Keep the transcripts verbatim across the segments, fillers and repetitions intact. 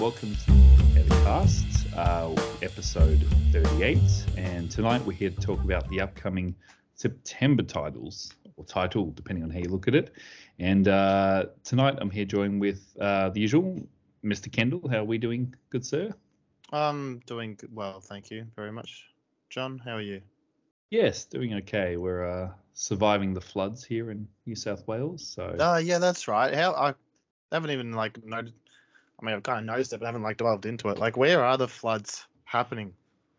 welcome to Catacast, uh, episode thirty-eight. And tonight we're here to talk about the upcoming September titles, or title, depending on how you look at it. And uh, tonight I'm here joined with uh, the usual, Mister Kendall. How are we doing, good sir? Um, doing well, thank you very much. John, how are you? Yes, doing okay. We're uh, surviving the floods here in New South Wales. So. Oh, uh, yeah, that's right. How I haven't even like noted. I mean, I've kind of noticed it, but I haven't like delved into it. Like, where are the floods happening?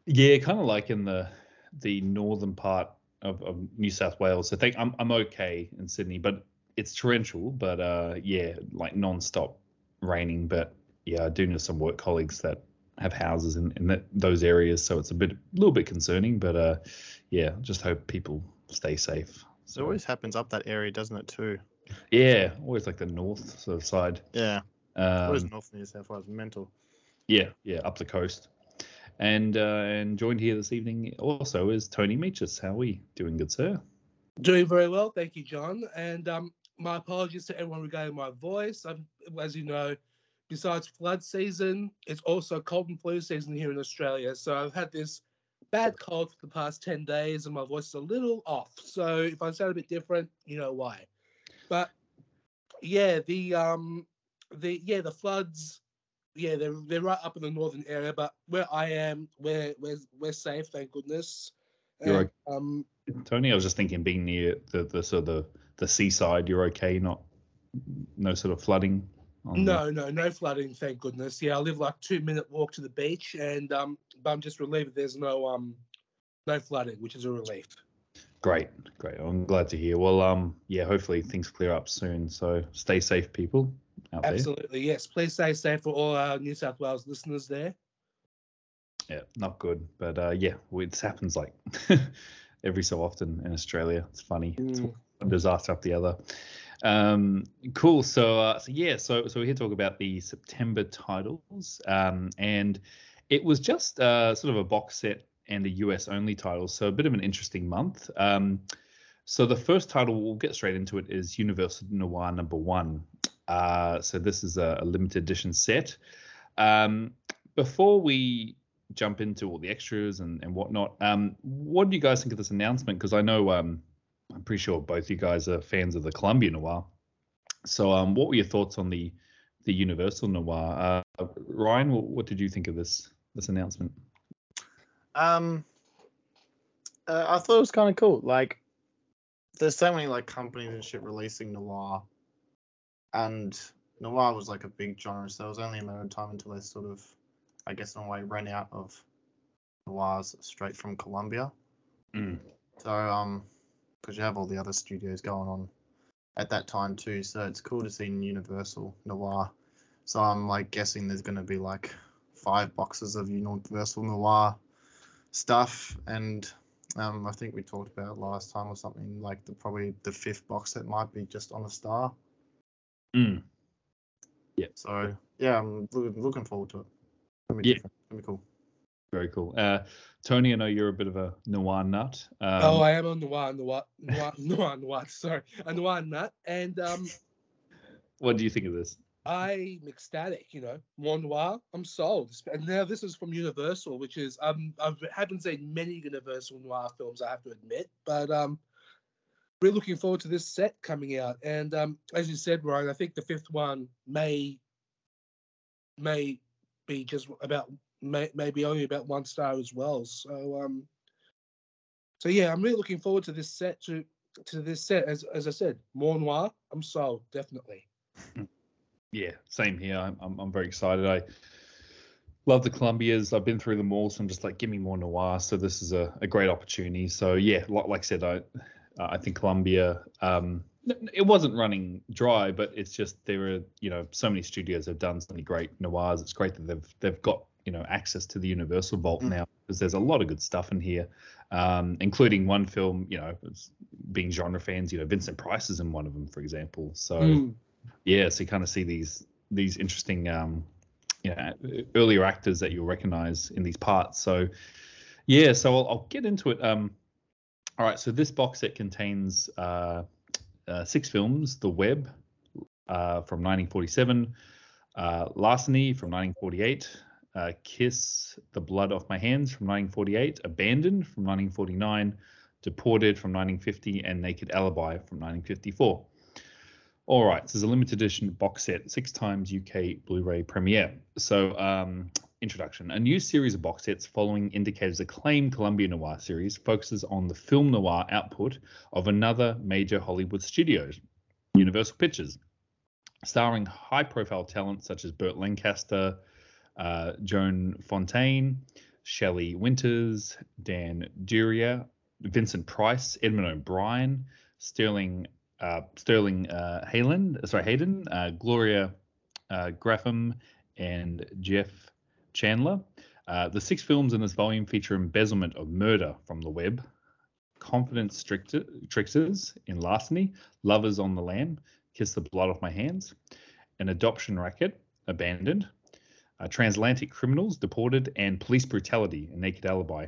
Yeah, kind of like in the the northern part of, of New South Wales. I think I'm I'm okay in Sydney, but it's torrential. But uh, yeah, like non-stop raining. But yeah, I do know some work colleagues that have houses in, in that, those areas, so it's a bit, a little bit concerning. But uh, yeah, just hope people stay safe. So it always happens up that area, doesn't it? Too. Yeah, always like the north sort of side. Yeah. Um, what is North New South Wales? Mental. Yeah, yeah, up the coast. And uh, and joined here this evening also is Tony Meachis. How are we doing, good sir? Doing very well, thank you, John. And um, my apologies to everyone regarding my voice. I'm, as you know, besides flood season, it's also cold and flu season here in Australia. So I've had this bad cold for the past ten days, and my voice is a little off. So if I sound a bit different, you know why. But yeah, the um. The yeah, the floods, yeah, they're they're right up in the northern area, but where I am, we're we're we're safe, thank goodness. You're and, okay. um, Tony, I was just thinking, being near the the sort of the, the seaside, you're okay, not no sort of flooding. On no, the... no, no flooding, thank goodness. Yeah, I live like two minute walk to the beach, and um, but I'm just relieved there's no um no flooding, which is a relief. Great, great. I'm glad to hear. Well, um, yeah, hopefully things clear up soon. So stay safe, people. Absolutely, there. Yes. Please stay safe for all our New South Wales listeners there. Yeah, not good. But, uh, yeah, it happens like every so often in Australia. It's funny. Mm. It's one disaster after the other. Um, cool. So, uh, so yeah, so, so we're here to talk about the September titles. Um, and it was just uh, sort of a box set and a U S-only title, so a bit of an interesting month. Um, so the first title, we'll get straight into it, is Universal Noir number one. Uh, so this is a, a limited edition set. Um, before we jump into all the extras and, and whatnot, um, what do you guys think of this announcement? Because I know um, I'm pretty sure both you guys are fans of the Columbia Noir. So um, what were your thoughts on the the Universal Noir? Uh, Ryan, what, what did you think of this this announcement? Um, uh, I thought it was kind of cool. Like, there's so many like companies and shit releasing noir. And noir was like a big genre, so it was only a matter of time until they sort of, I guess in a way, ran out of noirs straight from Columbia. Mm. So, um, because you have all the other studios going on at that time too, so it's cool to see Universal Noir. So I'm like guessing there's going to be like five boxes of Universal Noir stuff, and um, I think we talked about it last time or something, like the probably the fifth box set might be just on a star. Mm. Yeah. So yeah, I'm looking forward to it. That'd be yeah. Different. That'd be cool. Very cool. Uh, Tony, I know you're a bit of a noir nut. Um, oh, I am a noir, noir, noir, noir, noir. Sorry, a noir nut. And um, what do you think of this? I'm ecstatic. You know, more noir. I'm sold. And now this is from Universal, which is um, I haven't seen many Universal Noir films, I have to admit, but um. We're looking forward to this set coming out, and um, as you said, Ryan, I think the fifth one may may be just about may, maybe only about one star as well. So, um, so yeah, I'm really looking forward to this set. To to this set, as as I said, more noir. I'm sold, definitely. Yeah, same here. I'm I'm, I'm very excited. I love the Columbias. I've been through them all, so I'm just like, give me more noir. So this is a, a great opportunity. So yeah, like, like I said, I. Uh, I think Columbia, um, it wasn't running dry, but it's just there are, you know, so many studios have done so many great noirs. It's great that they've they've got, you know, access to the Universal Vault mm. now, because there's a lot of good stuff in here, um, including one film, you know, being genre fans, you know, Vincent Price is in one of them, for example. So, mm. yeah, so you kind of see these these interesting, um, you know, earlier actors that you'll recognize in these parts. So, yeah, so I'll, I'll get into it. Um, All right, so this box set contains uh, uh, six films: The Web uh, from nineteen forty-seven, uh, Larceny from nineteen forty-eight, uh, Kiss the Blood Off My Hands from nineteen forty-eight, Abandoned from nineteen forty-nine, Deported from nineteen fifty, and Naked Alibi from nineteen fifty-four. All right, so this is a limited edition box set, six times U K Blu-ray premiere. So, um, introduction. A new series of box sets following Indicator's acclaimed Columbia Noir series focuses on the film noir output of another major Hollywood studio, Universal Pictures, starring high-profile talent such as Burt Lancaster, uh, Joan Fontaine, Shelley Winters, Dan Duryea, Vincent Price, Edmund O'Brien, Sterling uh, Sterling uh, Hayland, sorry Hayden, uh, Gloria uh, Graham, and Jeff Chandler. Uh, the six films in this volume feature embezzlement of murder from the web, confidence tricksters in Larceny, lovers on the lam, Kiss the Blood Off My Hands, an adoption racket, Abandoned, uh, transatlantic criminals, Deported, and police brutality in Naked Alibi.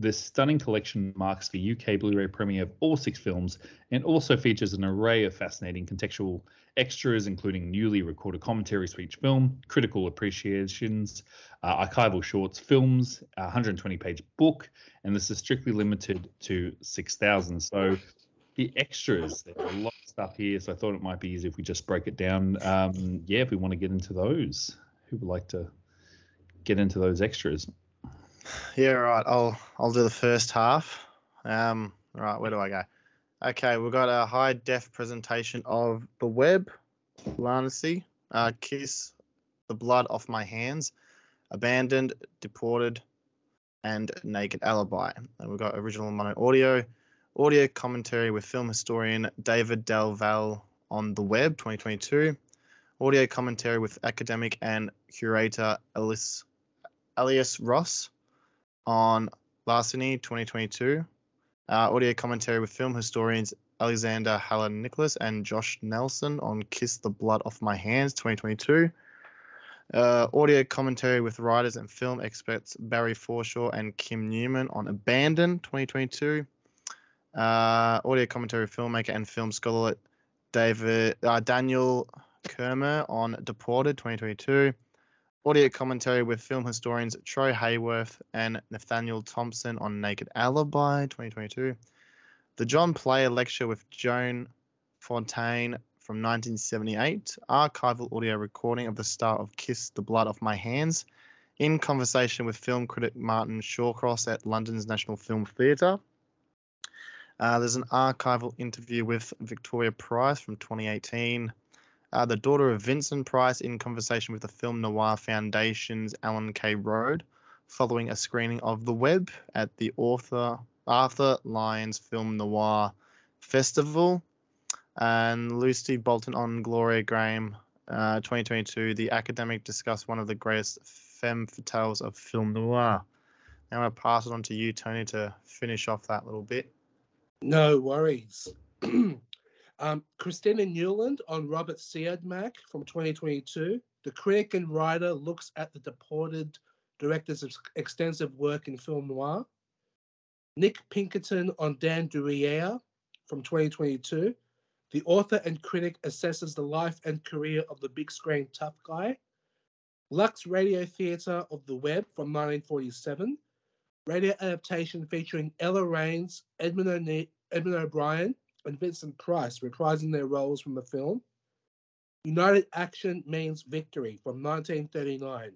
This stunning collection marks the U K Blu-ray premiere of all six films and also features an array of fascinating contextual extras, including newly recorded commentaries for each film, critical appreciations, uh, archival shorts, films, a one hundred twenty page book, and this is strictly limited to six thousand. So the extras, there's a lot of stuff here, so I thought it might be easy if we just break it down. Um, yeah, if we want to get into those, who would like to get into those extras? Yeah, right. I'll I'll do the first half. Um, right, where do I go? Okay, we've got a high def presentation of The Web, Larceny, uh, Kiss the Blood Off My Hands, Abandoned, Deported, and Naked Alibi. And we've got original mono audio, audio commentary with film historian David Del Valle on The Web, twenty twenty-two, audio commentary with academic and curator Elias Elias Ross on Larceny, twenty twenty-two, uh, audio commentary with film historians Alexander Halland-Nicholas and Josh Nelson on Kiss the Blood Off My Hands, twenty twenty-two, uh, audio commentary with writers and film experts Barry Forshaw and Kim Newman on Abandon, twenty twenty-two, uh, audio commentary with filmmaker and film scholar David uh, Daniel Kermer on Deported, twenty twenty-two, audio commentary with film historians Troy Hayworth and Nathaniel Thompson on Naked Alibi, twenty twenty-two. The John Player Lecture with Joan Fontaine from nineteen seventy-eight. Archival audio recording of the start of Kiss the Blood Off My Hands. In conversation with film critic Martin Shawcross at London's National Film Theatre. Uh, there's an archival interview with Victoria Price from twenty eighteen. Uh, the daughter of Vincent Price in conversation with the Film Noir Foundation's Alan K. Rode following a screening of The Web at the author Arthur Lyons Film Noir Festival. And Lucy Bolton on Gloria Graham, uh, twenty twenty-two, the academic discussed one of the greatest femme fatales of film noir. Now I'm going to pass it on to you, Tony, to finish off that little bit. No worries. Um, Christina Newland on Robert Siodmak from twenty twenty-two. The critic and writer looks at the deported director's extensive work in film noir. Nick Pinkerton on Dan Duryea from twenty twenty-two. The author and critic assesses the life and career of the big screen tough guy. Lux Radio Theatre of The Web from nineteen forty-seven. Radio adaptation featuring Ella Raines, Edmund, O'Ne- Edmund O'Brien, and Vincent Price reprising their roles from the film. United Action Means Victory from nineteen thirty-nine.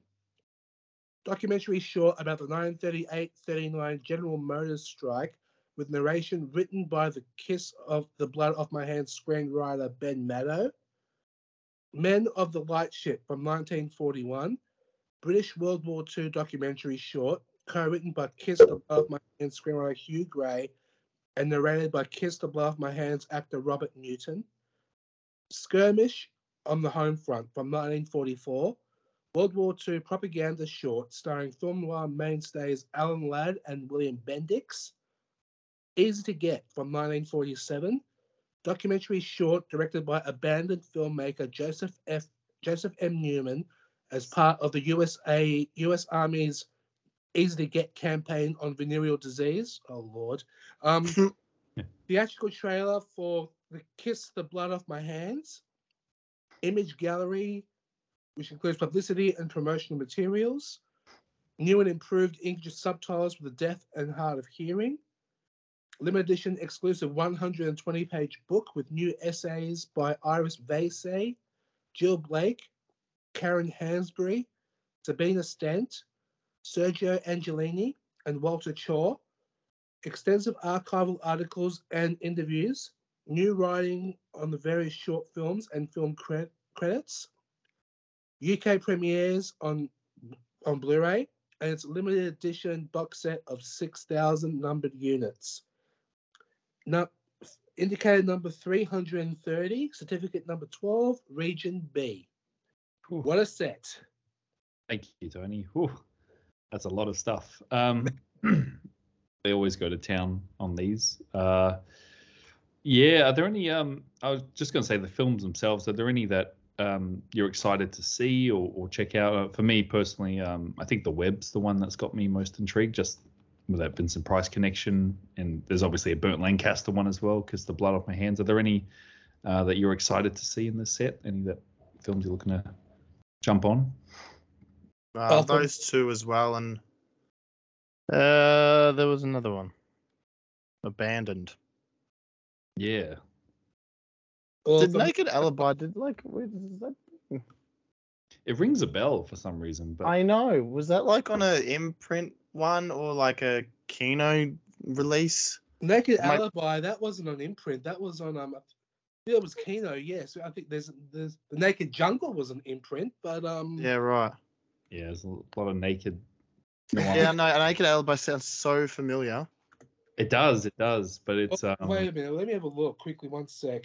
Documentary short about the nineteen thirty-eight thirty-nine General Motors strike with narration written by the Kiss of the Blood Off My Hands screenwriter Ben Maddow. Men of the Lightship from nineteen forty-one. British World War Two documentary short co-written by Kiss of the Blood Off My Hands screenwriter Hugh Gray and narrated by Kiss the Blood Off My Hands actor Robert Newton. Skirmish on the Home Front from nineteen forty-four, World War Two propaganda short starring film noir mainstays Alan Ladd and William Bendix. Easy to Get from nineteen forty-seven, documentary short directed by abandoned filmmaker Joseph F. Joseph M. Newman as part of the U S A U S Army's Easy to Get campaign on venereal disease. Oh, Lord. Um, theatrical trailer for the Kiss the Blood Off My Hands. Image Gallery which includes publicity and promotional materials, new and improved English subtitles for the deaf and hard of hearing, limited edition exclusive one hundred twenty page book with new essays by Iris Vasey, Jill Blake, Karen Hansberry, Sabina Stent, Sergio Angelini, and Walter Chaw, extensive archival articles and interviews, new writing on the various short films and film cre- credits, U K premieres on, on Blu-ray, and its limited edition box set of six thousand numbered units. Now, Indicator number three hundred thirty, certificate number twelve, region B. Ooh. What a set. Thank you, Tony. Ooh, that's a lot of stuff. Um, they always go to town on these. Uh, yeah, are there any, um, I was just going to say the films themselves, are there any that um, you're excited to see or, or check out? Uh, for me personally, um, I think The Web's the one that's got me most intrigued, just with that Vincent Price connection, and there's obviously a Burt Lancaster one as well, because The Blood Off My Hands. Are there any uh, that you're excited to see in this set? Any that films you're looking to jump on? Uh, those two as well, and uh, there was another one, Abandoned. Yeah. Well, did Naked Alibi? Did like where does that? It rings a bell for some reason, but I know. Was that like on an imprint one or like a Kino release? Naked My... Alibi, that wasn't on imprint. That was on um, yeah, it was Kino. Yes, I think there's there's the Naked Jungle was an imprint, but um. Yeah. Right. Yeah, there's a lot of naked. Yeah, no, Naked Alibi sounds so familiar. It does, it does, but it's. Oh, um, wait a minute, let me have a look quickly. One sec.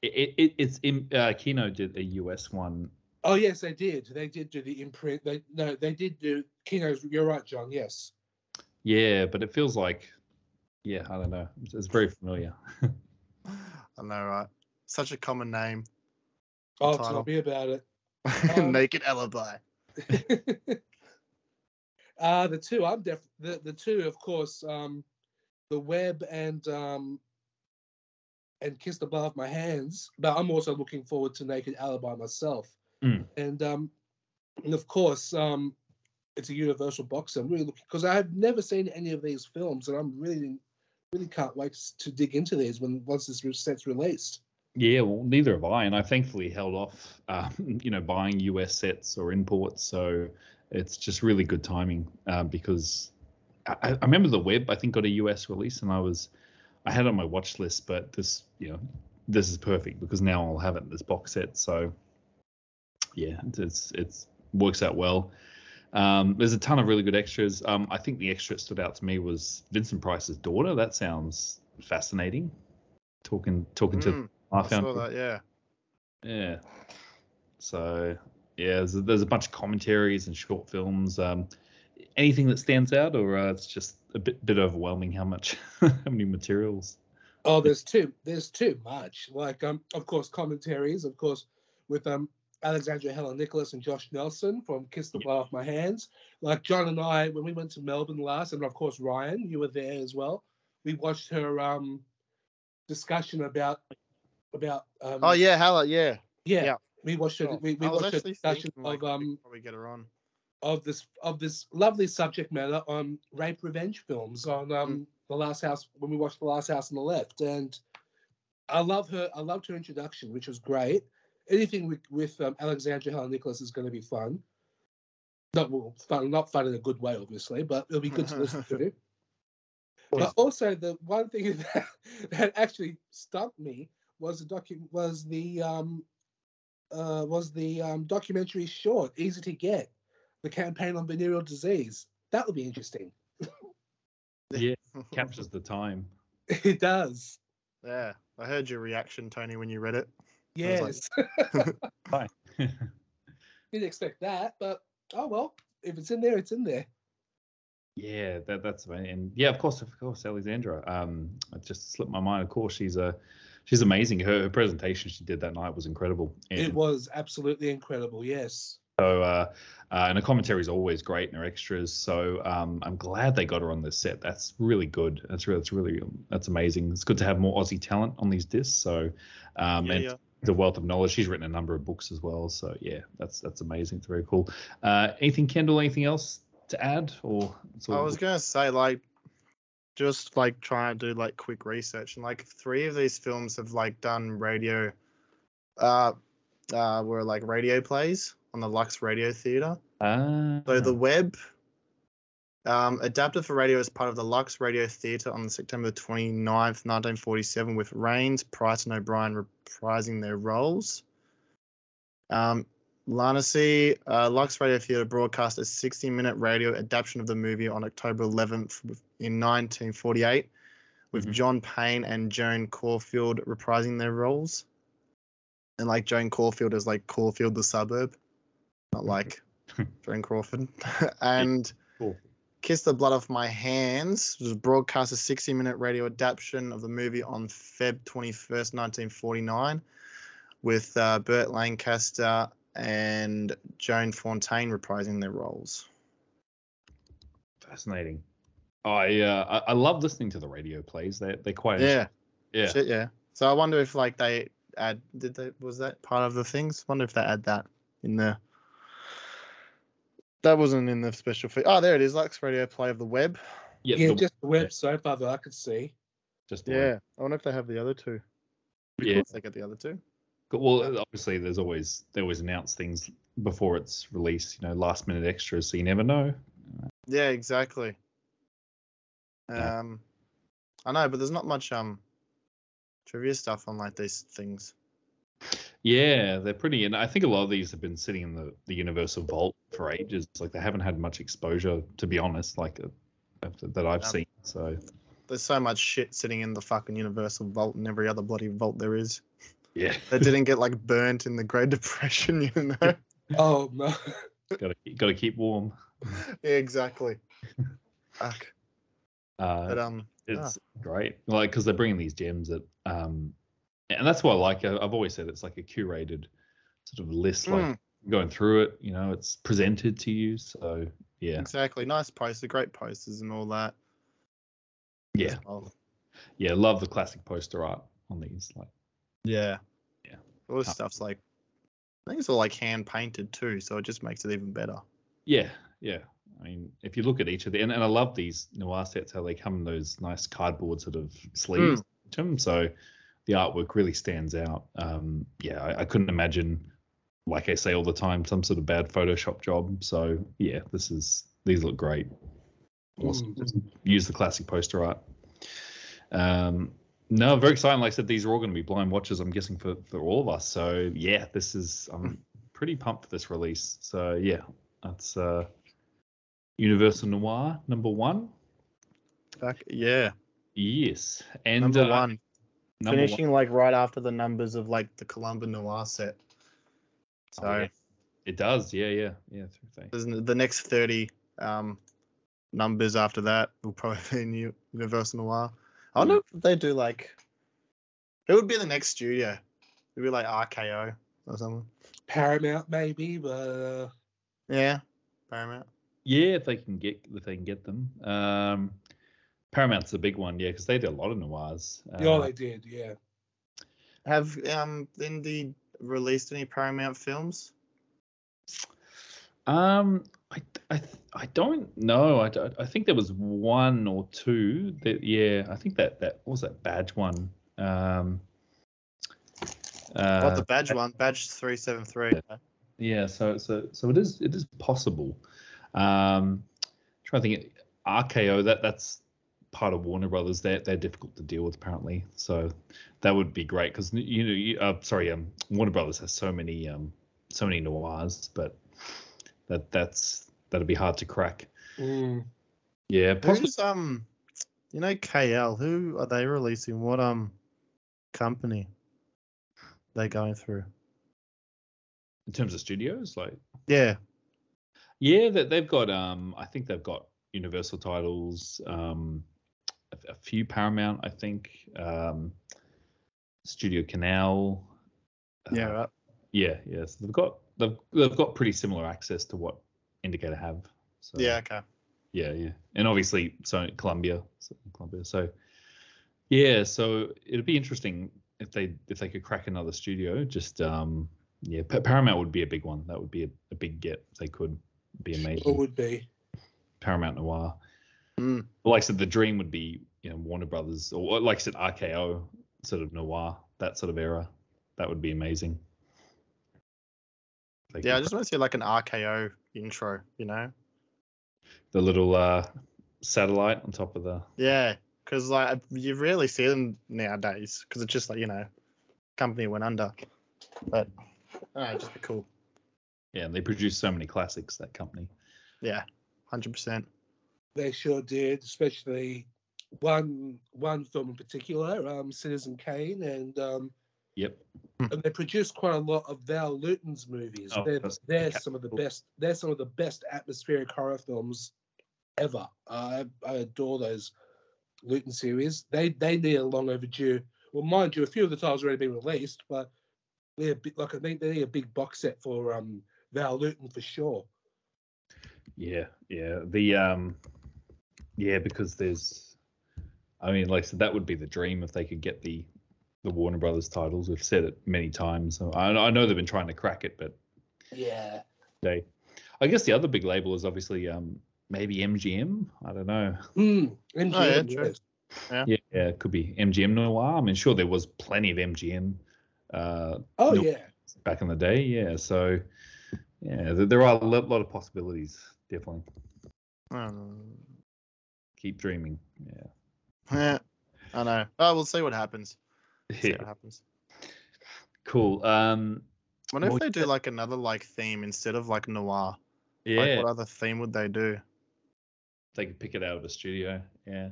It, it it's in uh, Kino did a U S one. Oh yes, they did. They did do the imprint. They no, they did do Kino's. You're right, John. Yes. Yeah, but it feels like, yeah, I don't know. It's, it's very familiar. I know, right? Such a common name. Oh, tell me about it. Um, Naked Alibi. uh the two I'm def the, the two of course um The Web and um and Kiss the Blood Off My Hands, but I'm also looking forward to Naked Alibi myself. mm. and um and of course um it's a Universal box. I'm really looking, because I've never seen any of these films, and I'm really really can't wait to dig into these when once this set's released. Yeah, well, neither have I, and I thankfully held off, um, you know, buying U S sets or imports. So it's just really good timing, uh, because I, I remember The Web, I think, got a U S release, and I was, I had it on my watch list, but this, you know, this is perfect because now I'll have it in this box set. So yeah, it's it's works out well. Um, there's a ton of really good extras. Um, I think the extra that stood out to me was Vincent Price's daughter. That sounds fascinating. Talking talking mm. to. I, I found saw that, yeah. Yeah. So, yeah, there's a, there's a bunch of commentaries and short films. Um, anything that stands out, or uh, it's just a bit bit overwhelming how much, how many materials? Oh, there's too there's too much. Like, um, of course, commentaries, of course, with um Alexander Halland-Nicholas and Josh Nelson from Kiss the Blood Off My Hands. Like John and I, when we went to Melbourne last, and of course Ryan, you were there as well. We watched her um discussion about. About um, oh yeah, Halla, yeah. yeah, yeah. We watched it. Sure. We, we watched a discussion of um get her on. of this of this lovely subject matter on rape revenge films on um mm. The Last House, when we watched The Last House on the Left, and I love her. I loved her introduction, which was great. Anything with with um, Alexandra Halland-Nicholas is going to be fun. Not well, fun, not fun in a good way, obviously, but it'll be good to listen to. But also, the one thing that, that actually stumped me. Was the docu- was the um, uh, was the um, documentary short Easy to Get, the campaign on venereal disease? That would be interesting. Yeah, captures the time. It does. Yeah, I heard your reaction, Tony, when you read it. Yes. Like... Didn't expect that, but oh well. If it's in there, it's in there. Yeah, that that's amazing. And yeah, of course, of course, Alexandra. Um, it just slipped my mind. Of course, she's a. She's amazing. Her, her presentation she did that night was incredible. And it was absolutely incredible, yes. So, uh, uh, and her commentary is always great, and her extras. So um, I'm glad they got her on this set. That's really good. That's really, that's really, that's amazing. It's good to have more Aussie talent on these discs. So, um, yeah, and yeah. the wealth of knowledge. She's written a number of books as well. So yeah, that's that's amazing. It's very cool. Uh, anything, Kendall? Anything else to add? Or I was gonna say, like, just like try and do like quick research, and like three of these films have like done radio, uh, uh, were like radio plays on the Lux Radio Theatre. Ah. So The Web, um, adapted for radio as part of the Lux Radio Theatre on September twenty-ninth, nineteen forty-seven, with Rains, Price and O'Brien reprising their roles. Um, Lanasi, uh, Lux Radio Theatre broadcast a sixty-minute radio adaptation of the movie on October eleventh in nineteen forty-eight, with mm-hmm. John Payne and Joan Caulfield reprising their roles. And, like, Joan Caulfield is, like, Caulfield the suburb, not, like, Joan Crawford. And cool. Kiss the Blood Off My Hands was broadcast a sixty-minute radio adaptation of the movie on February twenty-first, nineteen forty-nine, with uh, Burt Lancaster and Joan Fontaine reprising their roles. Fascinating. I uh, I, I love listening to the radio plays. They they quite yeah yeah Shit, yeah. So I wonder if like they add did they was that part of the things? Wonder if they add that in there. That wasn't in the special feature. Oh, there it is. Lux Radio Play of The Web. Yeah, yeah the, just the web yeah. so far that I could see. Just the yeah. Web. I wonder if they have the other two. Yeah, if they get the other two. Well, obviously, there's always they always announce things before it's released, you know, last minute extras, so you never know. Yeah, exactly. Yeah. Um, I know, but there's not much um trivia stuff on like these things. Yeah, they're pretty, and I think a lot of these have been sitting in the, the Universal Vault for ages. Like they haven't had much exposure, to be honest, like uh, that I've yeah. seen. So there's so much shit sitting in the fucking Universal Vault and every other bloody vault there is. Yeah, that didn't get like burnt in the Great Depression, you know. Oh no, gotta gotta keep warm. Yeah, exactly. Fuck. Uh, but um, it's ah. great, like because they're bringing these gems that um, and that's why I like. I've always said it's like a curated sort of list, like mm. going through it. You know, it's presented to you, so yeah. Exactly, nice poster, great posters, and all that. Yeah, well. yeah, love the classic poster art on these, like. Yeah, yeah. All this stuff's like, I think it's all like hand painted too, so it just makes it even better. Yeah, yeah. I mean, if you look at each of the, and, and I love these noir sets, how they come in those nice cardboard sort of sleeves mm. to them. So the artwork really stands out. Um, yeah, I, I couldn't imagine, like I say all the time, some sort of bad Photoshop job. So yeah, this is these look great. Awesome. Mm. Use the classic poster art. Um. No, very exciting. Like I said, these are all going to be blind watches, I'm guessing, for, for all of us. So, yeah, this is, I'm pretty pumped for this release. So, yeah, that's uh, Universal Noir, number one. Fuck, yeah. Yes. And number uh, one. Number Finishing, one. like, right after the numbers of, like, the Columbia Noir set. So oh, yeah. It does, yeah, yeah. yeah. The next thirty um, numbers after that will probably be Universal Noir. I wonder if they do like, who would be the next studio? It'd be like R K O or something. Paramount maybe, but uh... yeah, Paramount. Yeah, if they can get if they can get them. Um, Paramount's the big one, yeah, because they did a lot of noirs. Uh, yeah, they did, yeah. Have um Indy released any Paramount films? Um. I, I I don't know. I, I think there was one or two that yeah. I think that that what was that badge one. Um, uh, what the badge one? Badge three seven three. Yeah. So so so it is it is possible. Um, I'm trying to think. R K O that that's part of Warner Brothers. They're they're difficult to deal with apparently. So that would be great because you know you, uh, sorry um Warner Brothers has so many um so many noirs but. That that's that'd be hard to crack. Mm. Yeah, possibly. Who's, um, you know, K L. Who are they releasing? What um, company? They going through. In terms of studios, like. Yeah. Yeah, that they've got um, I think they've got Universal titles, um, a, a few Paramount, I think, um, Studio Canal. Uh, yeah. Right. Yeah, yeah. So they've got. They've, they've got pretty similar access to what Indicator have. So, yeah, okay. Yeah, yeah. And obviously, so Columbia. So, Columbia, so yeah, so it'll be interesting if they if they could crack another studio, just um yeah, Paramount would be a big one. That would be a, a big get if they could. Be amazing. It would be Paramount Noir. Mm. But like I said, the dream would be, you know, Warner Brothers, or like I said, R K O sort of noir, that sort of era. That would be amazing. Like, yeah, I just want to see like an R K O intro, you know, the little uh, satellite on top of the. Yeah, because like you rarely see them nowadays, because it's just like, you know, company went under. But uh, it'd just be cool. Yeah, and they produced so many classics, that company. Yeah, one hundred percent. They sure did, especially one one film in particular, um, Citizen Kane, and um, yep, and they produced quite a lot of Val Lewton's movies. Oh, they're they're the some of the best. They're some of the best atmospheric horror films ever. Uh, I I adore those Lewton series. They they need a long overdue. Well, mind you, a few of the titles have already been released, but they're a bit, like I think they need a big box set for um. Val Lewton for sure. Yeah, yeah. The um yeah, because there's I mean, like I said, that would be the dream if they could get the the Warner Brothers titles. We've said it many times. I, I know they've been trying to crack it, but yeah. They I guess the other big label is obviously um maybe M G M. I don't know. Mm, M G M. Oh, yeah, true. Yeah. yeah, yeah, it could be M G M Noir. I mean, sure, there was plenty of M G M uh oh, yeah. back in the day, yeah. So yeah, there are a lot of possibilities, definitely. Um, Keep dreaming. Yeah. Yeah, I know. Oh, we'll see what happens. We'll see yeah. what happens. Cool. Um, I wonder well, if they do yeah. like another like theme instead of like noir. Yeah. Like, what other theme would they do? They could pick it out of a studio. Yeah.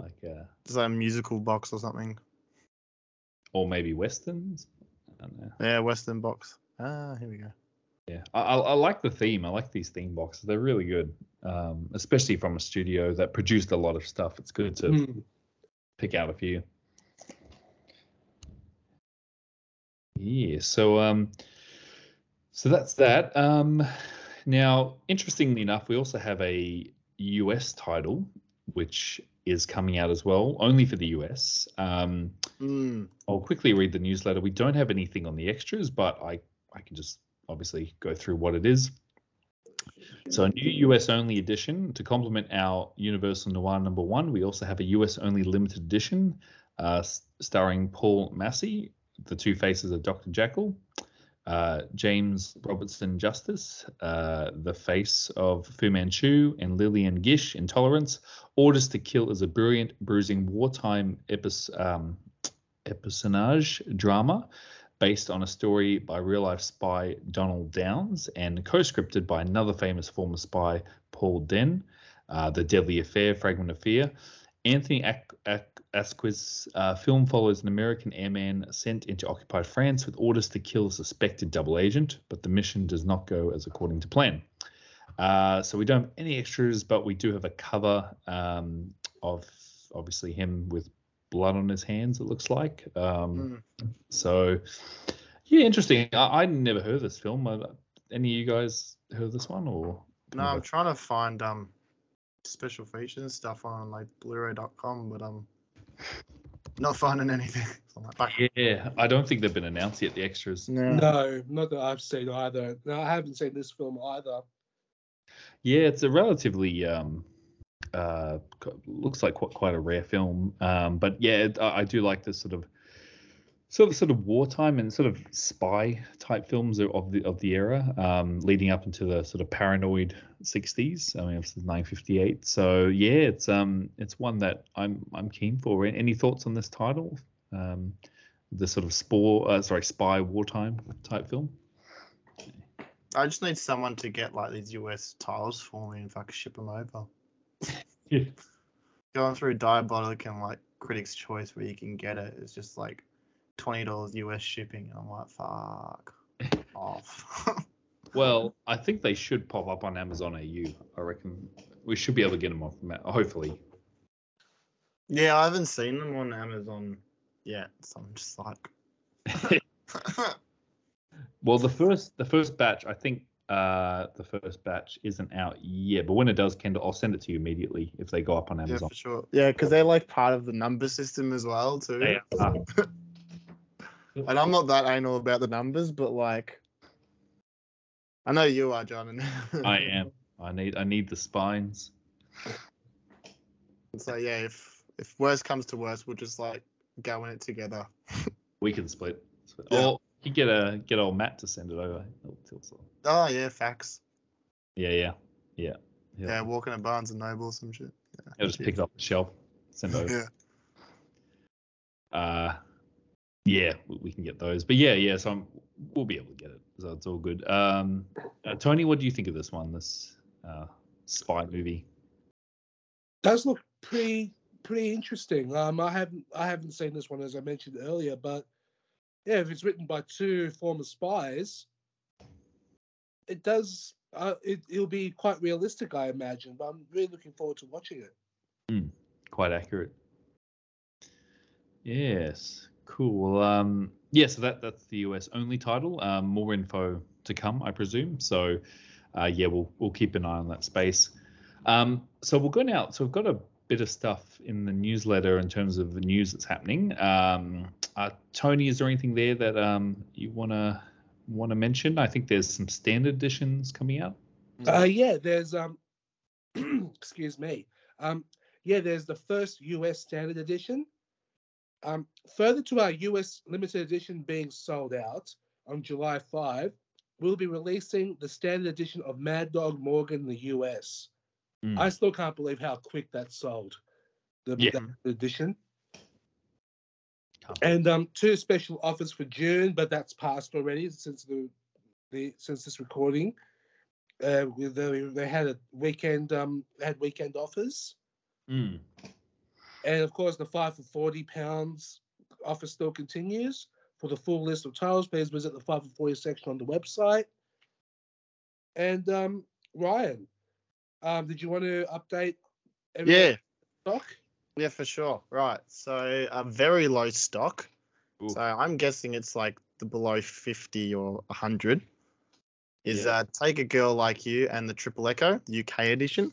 Like uh, just like a musical box or something. Or maybe westerns. I don't know. Yeah, western box. Ah, here we go. Yeah, I, I, I like the theme. I like these theme boxes. They're really good, um, especially from a studio that produced a lot of stuff. It's good to mm. pick out a few. Yeah, so um, so that's that. Um, now, interestingly enough, we also have a U S title, which is coming out as well, only for the U S. Um, mm. I'll quickly read the newsletter. We don't have anything on the extras, but I, I can just... obviously go through what it is. So a new U S only edition to complement our Universal Noir number one. We also have a U S only limited edition uh, starring Paul Massey, the two faces of Doctor Jekyll, uh, James Robertson Justice, uh, the face of Fu Manchu, and Lillian Gish, Intolerance. Orders to Kill is a brilliant, bruising wartime epis, um, epicinage drama based on a story by real-life spy Donald Downs and co-scripted by another famous former spy, Paul Den, uh, The Deadly Affair, Fragment of Fear. Anthony Asquith's uh, film follows an American airman sent into occupied France with orders to kill a suspected double agent, but the mission does not go as according to plan. Uh, so we don't have any extras, but we do have a cover um, of, obviously, him with blood on his hands, it looks like. Um, mm. So, yeah, interesting. I, I never heard of this film. I, any of you guys heard of this one? Or no, I'm trying to find um special features and stuff on like Blu-ray dot com, but I'm not finding anything. Like, yeah, I don't think they've been announced yet, the extras. No. no, not that I've seen either. No, I haven't seen this film either. Yeah, it's a relatively... um. Uh, looks like quite, quite a rare film, um, but yeah, it, I, I do like this sort of, sort of, sort of wartime and sort of spy type films of the of the era, um, leading up into the sort of paranoid sixties. I mean, it's nineteen fifty-eight. So yeah, it's um, it's one that I'm I'm keen for. Any thoughts on this title? Um, the sort of spore, uh, sorry, spy wartime type film. I just need someone to get like these U S titles for me and if I could ship them over. Yeah. Going through Diabolic and like Critics' Choice, where you can get it, it's just like twenty dollars U S shipping, and I'm like, fuck off. Well, I think they should pop up on Amazon A U. I reckon we should be able to get them off, hopefully. Yeah, I haven't seen them on Amazon yet, so I'm just like. Well, the first the first batch, I think. Uh, the first batch isn't out yet, but when it does, Kendall, I'll send it to you immediately if they go up on Amazon. Yeah, for sure. Yeah, because they're like part of the number system as well, too. They are. And I'm not that anal about the numbers, but like, I know you are, John. I am. I need. I need the spines. So yeah, if if worse comes to worse, we'll just like go in it together. We can split. split. Yeah. Or you get a get old Matt to send it over. Oh yeah, facts. Yeah, yeah, yeah. Yeah, yeah walking at Barnes and Noble or some shit. Yeah. He'll just pick it up the shelf, send it over. Yeah. Uh, yeah, we can get those. But yeah, yeah. So I'm, we'll be able to get it. So it's all good. Um, uh, Tony, what do you think of this one? This uh, spy movie does look pretty pretty interesting. Um, I haven't I haven't seen this one, as I mentioned earlier, but yeah, if it's written by two former spies, it does. Uh, it, it'll be quite realistic, I imagine, but I'm really looking forward to watching it. Mm, quite accurate. Yes, cool. Um, yeah, so that, that's the U S only title. Um, more info to come, I presume. So, uh, yeah, we'll we'll keep an eye on that space. Um, so we'll go now. So we've got a bit of stuff in the newsletter in terms of the news that's happening. Um, uh, Tony, is there anything there that um, you want to... want to mention? I think there's some standard editions coming out. Uh, yeah, there's um, excuse me. Um, yeah, there's the first U S standard edition. Um, further to our U S limited edition being sold out on July fifth, we'll be releasing the standard edition of Mad Dog Morgan in the U S. Mm. I still can't believe how quick that sold. The yeah. edition. And um, two special offers for June, but that's passed already since the, the since this recording. Uh, the, they had a weekend um had weekend offers, mm. and of course the five for forty pounds offer still continues. For the full list of titles, please visit the five for forty section on the website. And um, Ryan, um, did you want to update? Yeah. Stock? Yeah, for sure. Right. So a uh, very low stock. Ooh. So I'm guessing it's like the below fifty or one hundred is yeah. uh, Take a Girl Like You and the Triple Echo U K edition.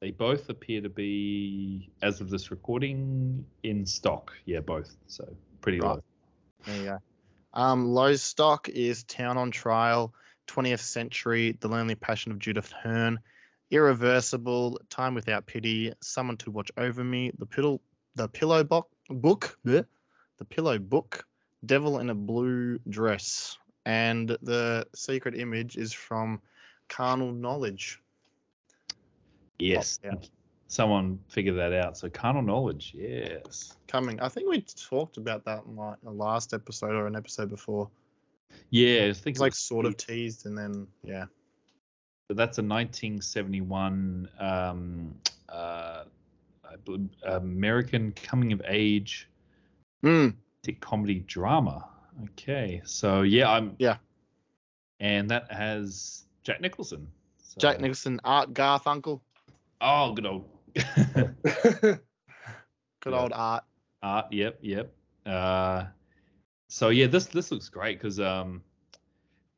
They both appear to be, as of this recording, in stock. Yeah, both. So pretty right. low. There you go. Um, low stock is Town on Trial, twentieth Century, The Lonely Passion of Judith Hearn, Irreversible, Time Without Pity, Someone to Watch Over Me, The Pillow, The Pillow Book, book bleh, The Pillow Book, Devil in a Blue Dress, and the secret image is from Carnal Knowledge. Yes, oh, yeah. Someone figured that out. So Carnal Knowledge, yes, coming. I think we talked about that in like a last episode or an episode before. Yeah, I think it's like sort of teased, and then yeah. But that's a nineteen seventy-one um, uh, American coming-of-age mm. comedy drama. Okay, so yeah, I'm yeah, and that has Jack Nicholson. So. Jack Nicholson, Art Garfunkel. Oh, good old, good yeah. old Art. Art, yep, yep. Uh, so yeah, this this looks great because um,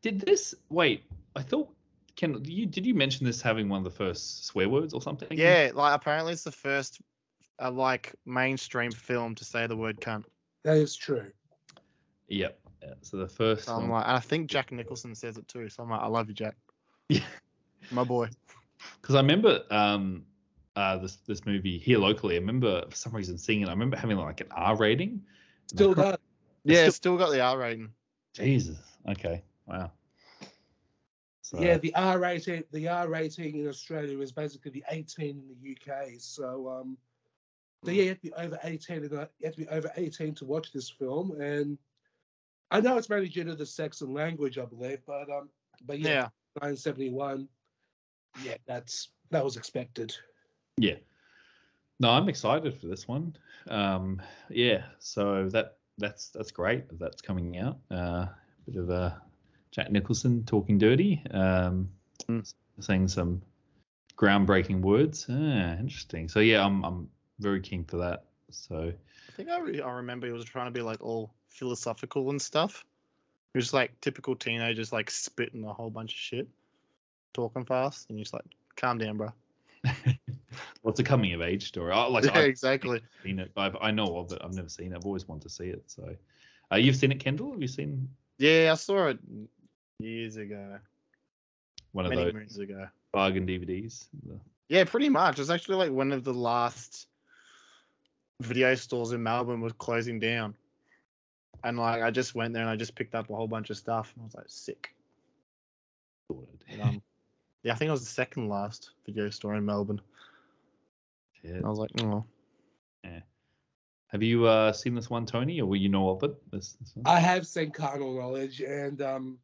did this? Wait, I thought. Kendall, you, did you mention this having one of the first swear words or something? Yeah, like apparently it's the first uh, like mainstream film to say the word cunt. That is true. Yep. Yeah, so the first. So I'm one. like, and I think Jack Nicholson says it too. So I'm like, I love you, Jack. Yeah, my boy. Because I remember um, uh, this this movie here locally. I remember for some reason seeing it. I remember having like an R rating. Still does. Yeah, it's still got the R rating. Jesus. Okay. Wow. So. Yeah, the R rating, the R rating in Australia is basically the eighteen in the U K. So, um, so yeah, you have to be over eighteen. You have to be over eighteen to watch this film, and I know it's mainly due to the sex and language, I believe. But um, but yeah, yeah. nineteen seventy-one. Yeah, that's that was expected. Yeah. No, I'm excited for this one. Um, yeah. So that that's that's great that that's coming out. Uh, bit of a. Jack Nicholson talking dirty, um, mm. saying some groundbreaking words. Ah, interesting. So yeah, I'm I'm very keen for that. So I think I, re- I remember he was trying to be like all philosophical and stuff. He was like typical teenagers, like spitting a whole bunch of shit, talking fast, and you're just like, calm down, bro. Well, it's a coming of age story. I, like, yeah, I've exactly. Seen it. I've, I know of it. I've never seen it. I've always wanted to see it. So Uh, you've seen it, Kendall? Have you seen? Yeah, I saw it years ago. One of Many those ago. bargain D V Ds. Yeah, pretty much. It's actually like one of the last video stores in Melbourne was closing down. And like I just went there and I just picked up a whole bunch of stuff. And I was like, sick. And, um, yeah, I think it was the second last video store in Melbourne. Yeah. And I was like, oh. Yeah. Have you uh, seen this one, Tony, or will you know of it? This, this one? I have seen Carnal Knowledge, and um,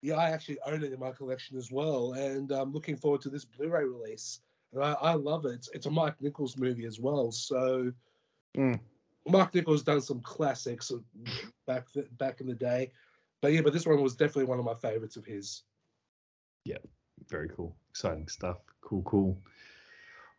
yeah, I actually own it in my collection as well. And I'm looking forward to this Blu-ray release. And I, I love it. It's a Mike Nichols movie as well. So mm. Mike Nichols done some classics back th- back in the day, but yeah, but this one was definitely one of my favorites of his. Yeah, very cool, exciting stuff. Cool, cool.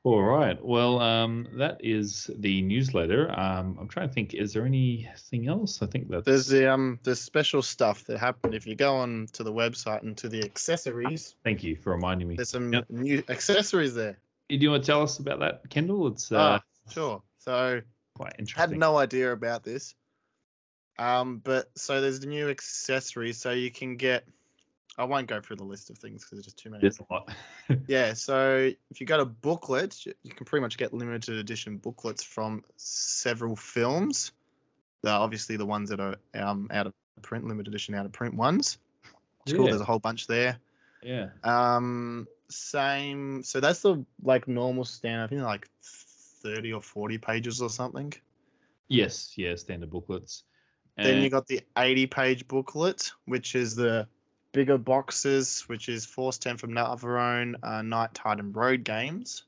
All right. Well, um, that is the newsletter. Um, I'm trying to think. Is there anything else? I think that there's the um the special stuff that happened. If you go on to the website and to the accessories. Thank you for reminding me. There's some yep. new accessories there. Do you want to tell us about that, Kendall? It's uh oh, sure. So quite interesting. Had no idea about this. Um, but so there's the new accessories. So you can get. I won't go through the list of things because there's just too many. There's a lot. Yeah, so if you go to booklets, you can pretty much get limited edition booklets from several films. They're obviously the ones that are um, out of print, limited edition out of print ones. It's yeah. cool. There's a whole bunch there. Yeah. Um. Same. So that's the like normal standard. I think they're like thirty or forty pages or something. Yes. Yeah. Standard booklets. And then you got the eighty-page booklet, which is the bigger boxes, which is Force ten from Navarone, uh, Night Titan Road Games.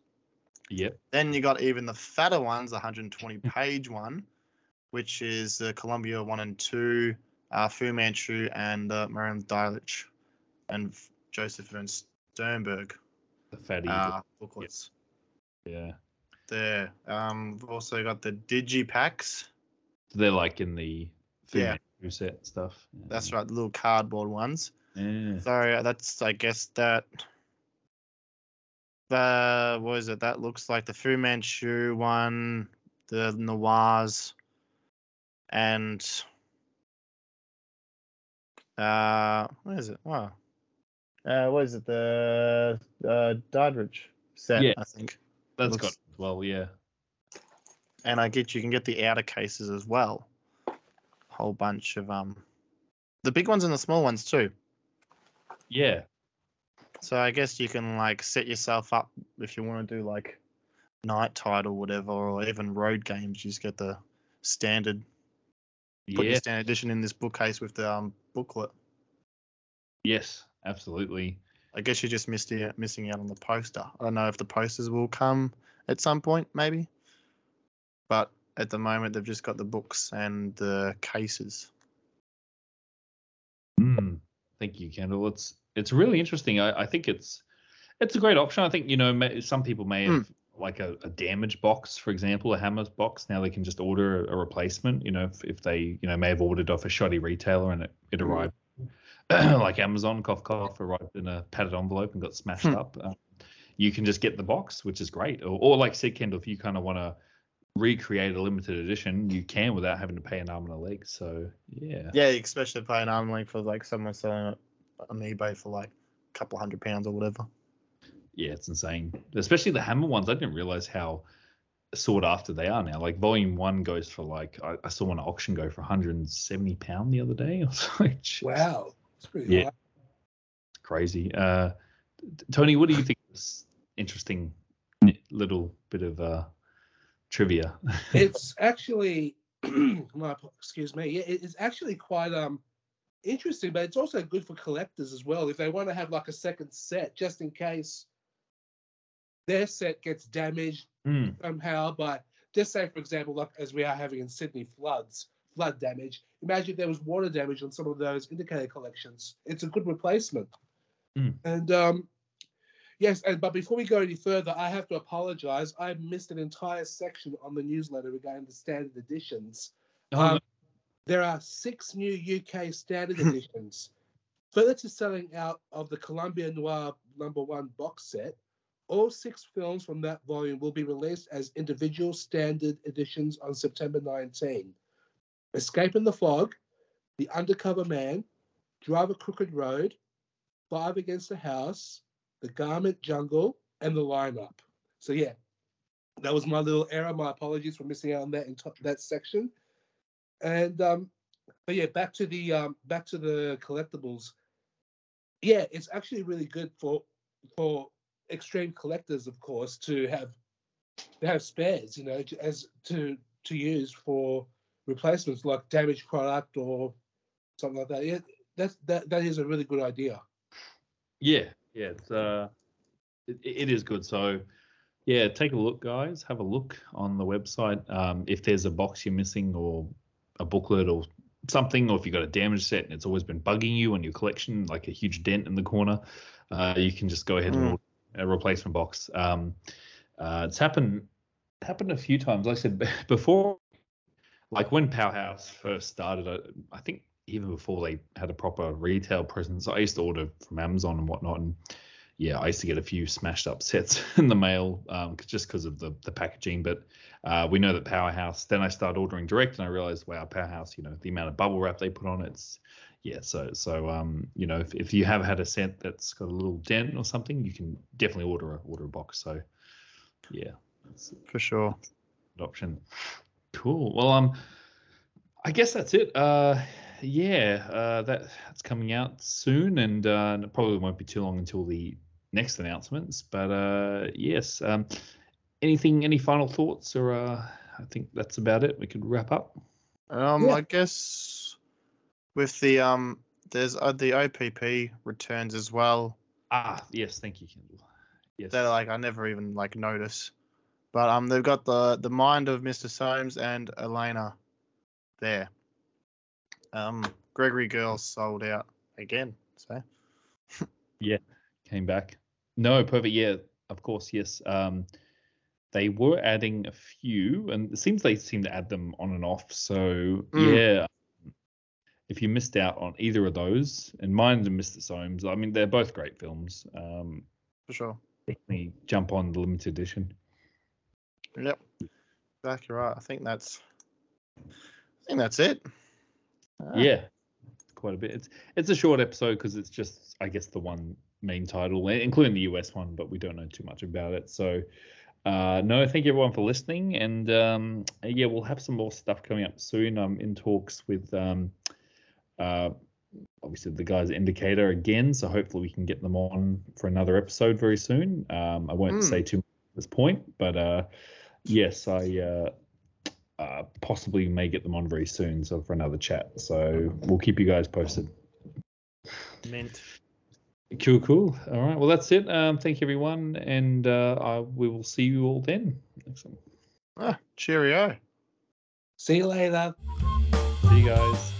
Yep. Then you got even the fatter ones, the one hundred twenty page one, which is the uh, Columbia one and two, uh, Fu Manchu, and uh, Miriam Dielich and Joseph von Sternberg. The fatty uh, booklets. Yep. Yeah. There. Um, we've also got the Digipacks. So they're like in the Fu yeah. Manchu set stuff. Yeah. That's right, the little cardboard ones. Yeah. So that's, I guess, that, the, what is it? That looks like the Fu Manchu one, the Noirs, and, uh, what is it? Wow. Uh, what is it? The uh, Dietrich set, yeah. I think. That's looks, got it as well, yeah. And I get you can get the outer cases as well. Whole bunch of, um, the big ones and the small ones too. Yeah. So I guess you can like set yourself up if you want to do like Night Tide or whatever, or even road games. You just get the standard, yeah. put your standard edition in this bookcase with the um, booklet. Yes, absolutely. I guess you just missed it, missing out on the poster. I don't know if the posters will come at some point, maybe. But at the moment, they've just got the books and the cases. Hmm. Thank you, Kendall. It's it's really interesting. I, I think it's it's a great option. I think, you know, may, some people may have mm. like a, a damage box, for example, a hammer's box. Now they can just order a, a replacement, you know, if, if they, you know, may have ordered off a shoddy retailer and it, it arrived like Amazon, cough, cough, arrived in a padded envelope and got smashed mm. up. Um, you can just get the box, which is great. Or, or like I said, Kendall, if you kind of want to recreate a limited edition, you can without having to pay an arm and a leg. So yeah, yeah, especially pay an arm and a leg for like someone selling it on eBay for like a couple hundred pounds or whatever. Yeah, it's insane. Especially the hammer ones. I didn't realize how sought after they are now. Like volume one goes for like I, I saw one auction go for one hundred seventy pounds the other day. I was like, geez. Wow, it's pretty yeah, high. It's crazy. Uh, Tony, what do you think of this interesting little bit of uh? trivia? It's actually no, excuse me it's actually quite um interesting, but it's also good for collectors as well if they want to have like a second set just in case their set gets damaged mm. somehow. But just say, for example, like as we are having in Sydney, floods flood damage, imagine if there was water damage on some of those Indicator collections. It's a good replacement. mm. and um Yes, and but before we go any further, I have to apologize. I missed an entire section on the newsletter regarding the standard editions. Oh, um, no. There are six new U K standard editions. Further to selling out of the Columbia Noir number one box set, all six films from that volume will be released as individual standard editions on September nineteenth. Escape in the Fog, The Undercover Man, Drive a Crooked Road, Five Against the House, The Garment Jungle, and The Lineup. So, yeah, that was my little error. My apologies for missing out on that in to- that section. And, um, but, yeah, back to the um, back to the collectibles. Yeah, it's actually really good for for extreme collectors, of course, to have to have spares, you know, to, as to to use for replacements like damaged product or something like that. Yeah, that's that that is a really good idea. Yeah, yeah, it's uh, it, it is good. So, yeah, take a look, guys. Have a look on the website. Um, if there's a box you're missing or a booklet or something, or if you've got a damaged set and it's always been bugging you and your collection, like a huge dent in the corner, uh, you can just go ahead and order mm. a replacement box. Um, uh, it's happened happened a few times. Like I said before, like when Powerhouse first started, I, I think even before they had a proper retail presence, I used to order from Amazon and whatnot. And yeah, I used to get a few smashed up sets in the mail um, just because of the, the packaging. But uh, we know that Powerhouse, then I started ordering direct and I realized, wow, Powerhouse, you know, the amount of bubble wrap they put on it's, yeah. So, so um, you know, if, if you have had a set that's got a little dent or something, you can definitely order a, order a box. So, yeah. For sure. Good option. Cool. Well, um, I guess that's it. Uh, yeah, uh, that, that's coming out soon and uh, it probably won't be too long until the next announcements, but uh yes um anything any final thoughts or uh I think that's about it. We could wrap up. um yeah. I guess with the um there's uh, the O P P returns as well. Ah yes, thank you, Kendall. Yes, they're like I never even like notice, but um they've got the the Mind of Mister Soames and Elena there. um Gregory Girl sold out again, so yeah, came back. No, perfect. Yeah, of course. Yes. Um, they were adding a few, and it seems they seem to add them on and off. So, mm. yeah, if you missed out on either of those, and Mind and Mister Soames, I mean, they're both great films. Um, For sure. Definitely jump on the limited edition. Yep. Exactly right. I think that's, I think that's it. Uh, yeah. Quite a bit. It's, it's a short episode because it's just, I guess, the one main title, including the U S one, but we don't know too much about it. So, uh, no, thank you everyone for listening. And um, yeah, we'll have some more stuff coming up soon. I'm in talks with um, uh, obviously the guys at Indicator again. So, hopefully, we can get them on for another episode very soon. Um, I won't mm. say too much at this point, but uh, yes, I uh, uh, possibly may get them on very soon. So, for another chat. So, we'll keep you guys posted. Mint. Cool, cool. All right. Well, that's it. Um, thank you, everyone. And uh, I, we will see you all then. Excellent. Ah, cheerio. See you later. See you guys.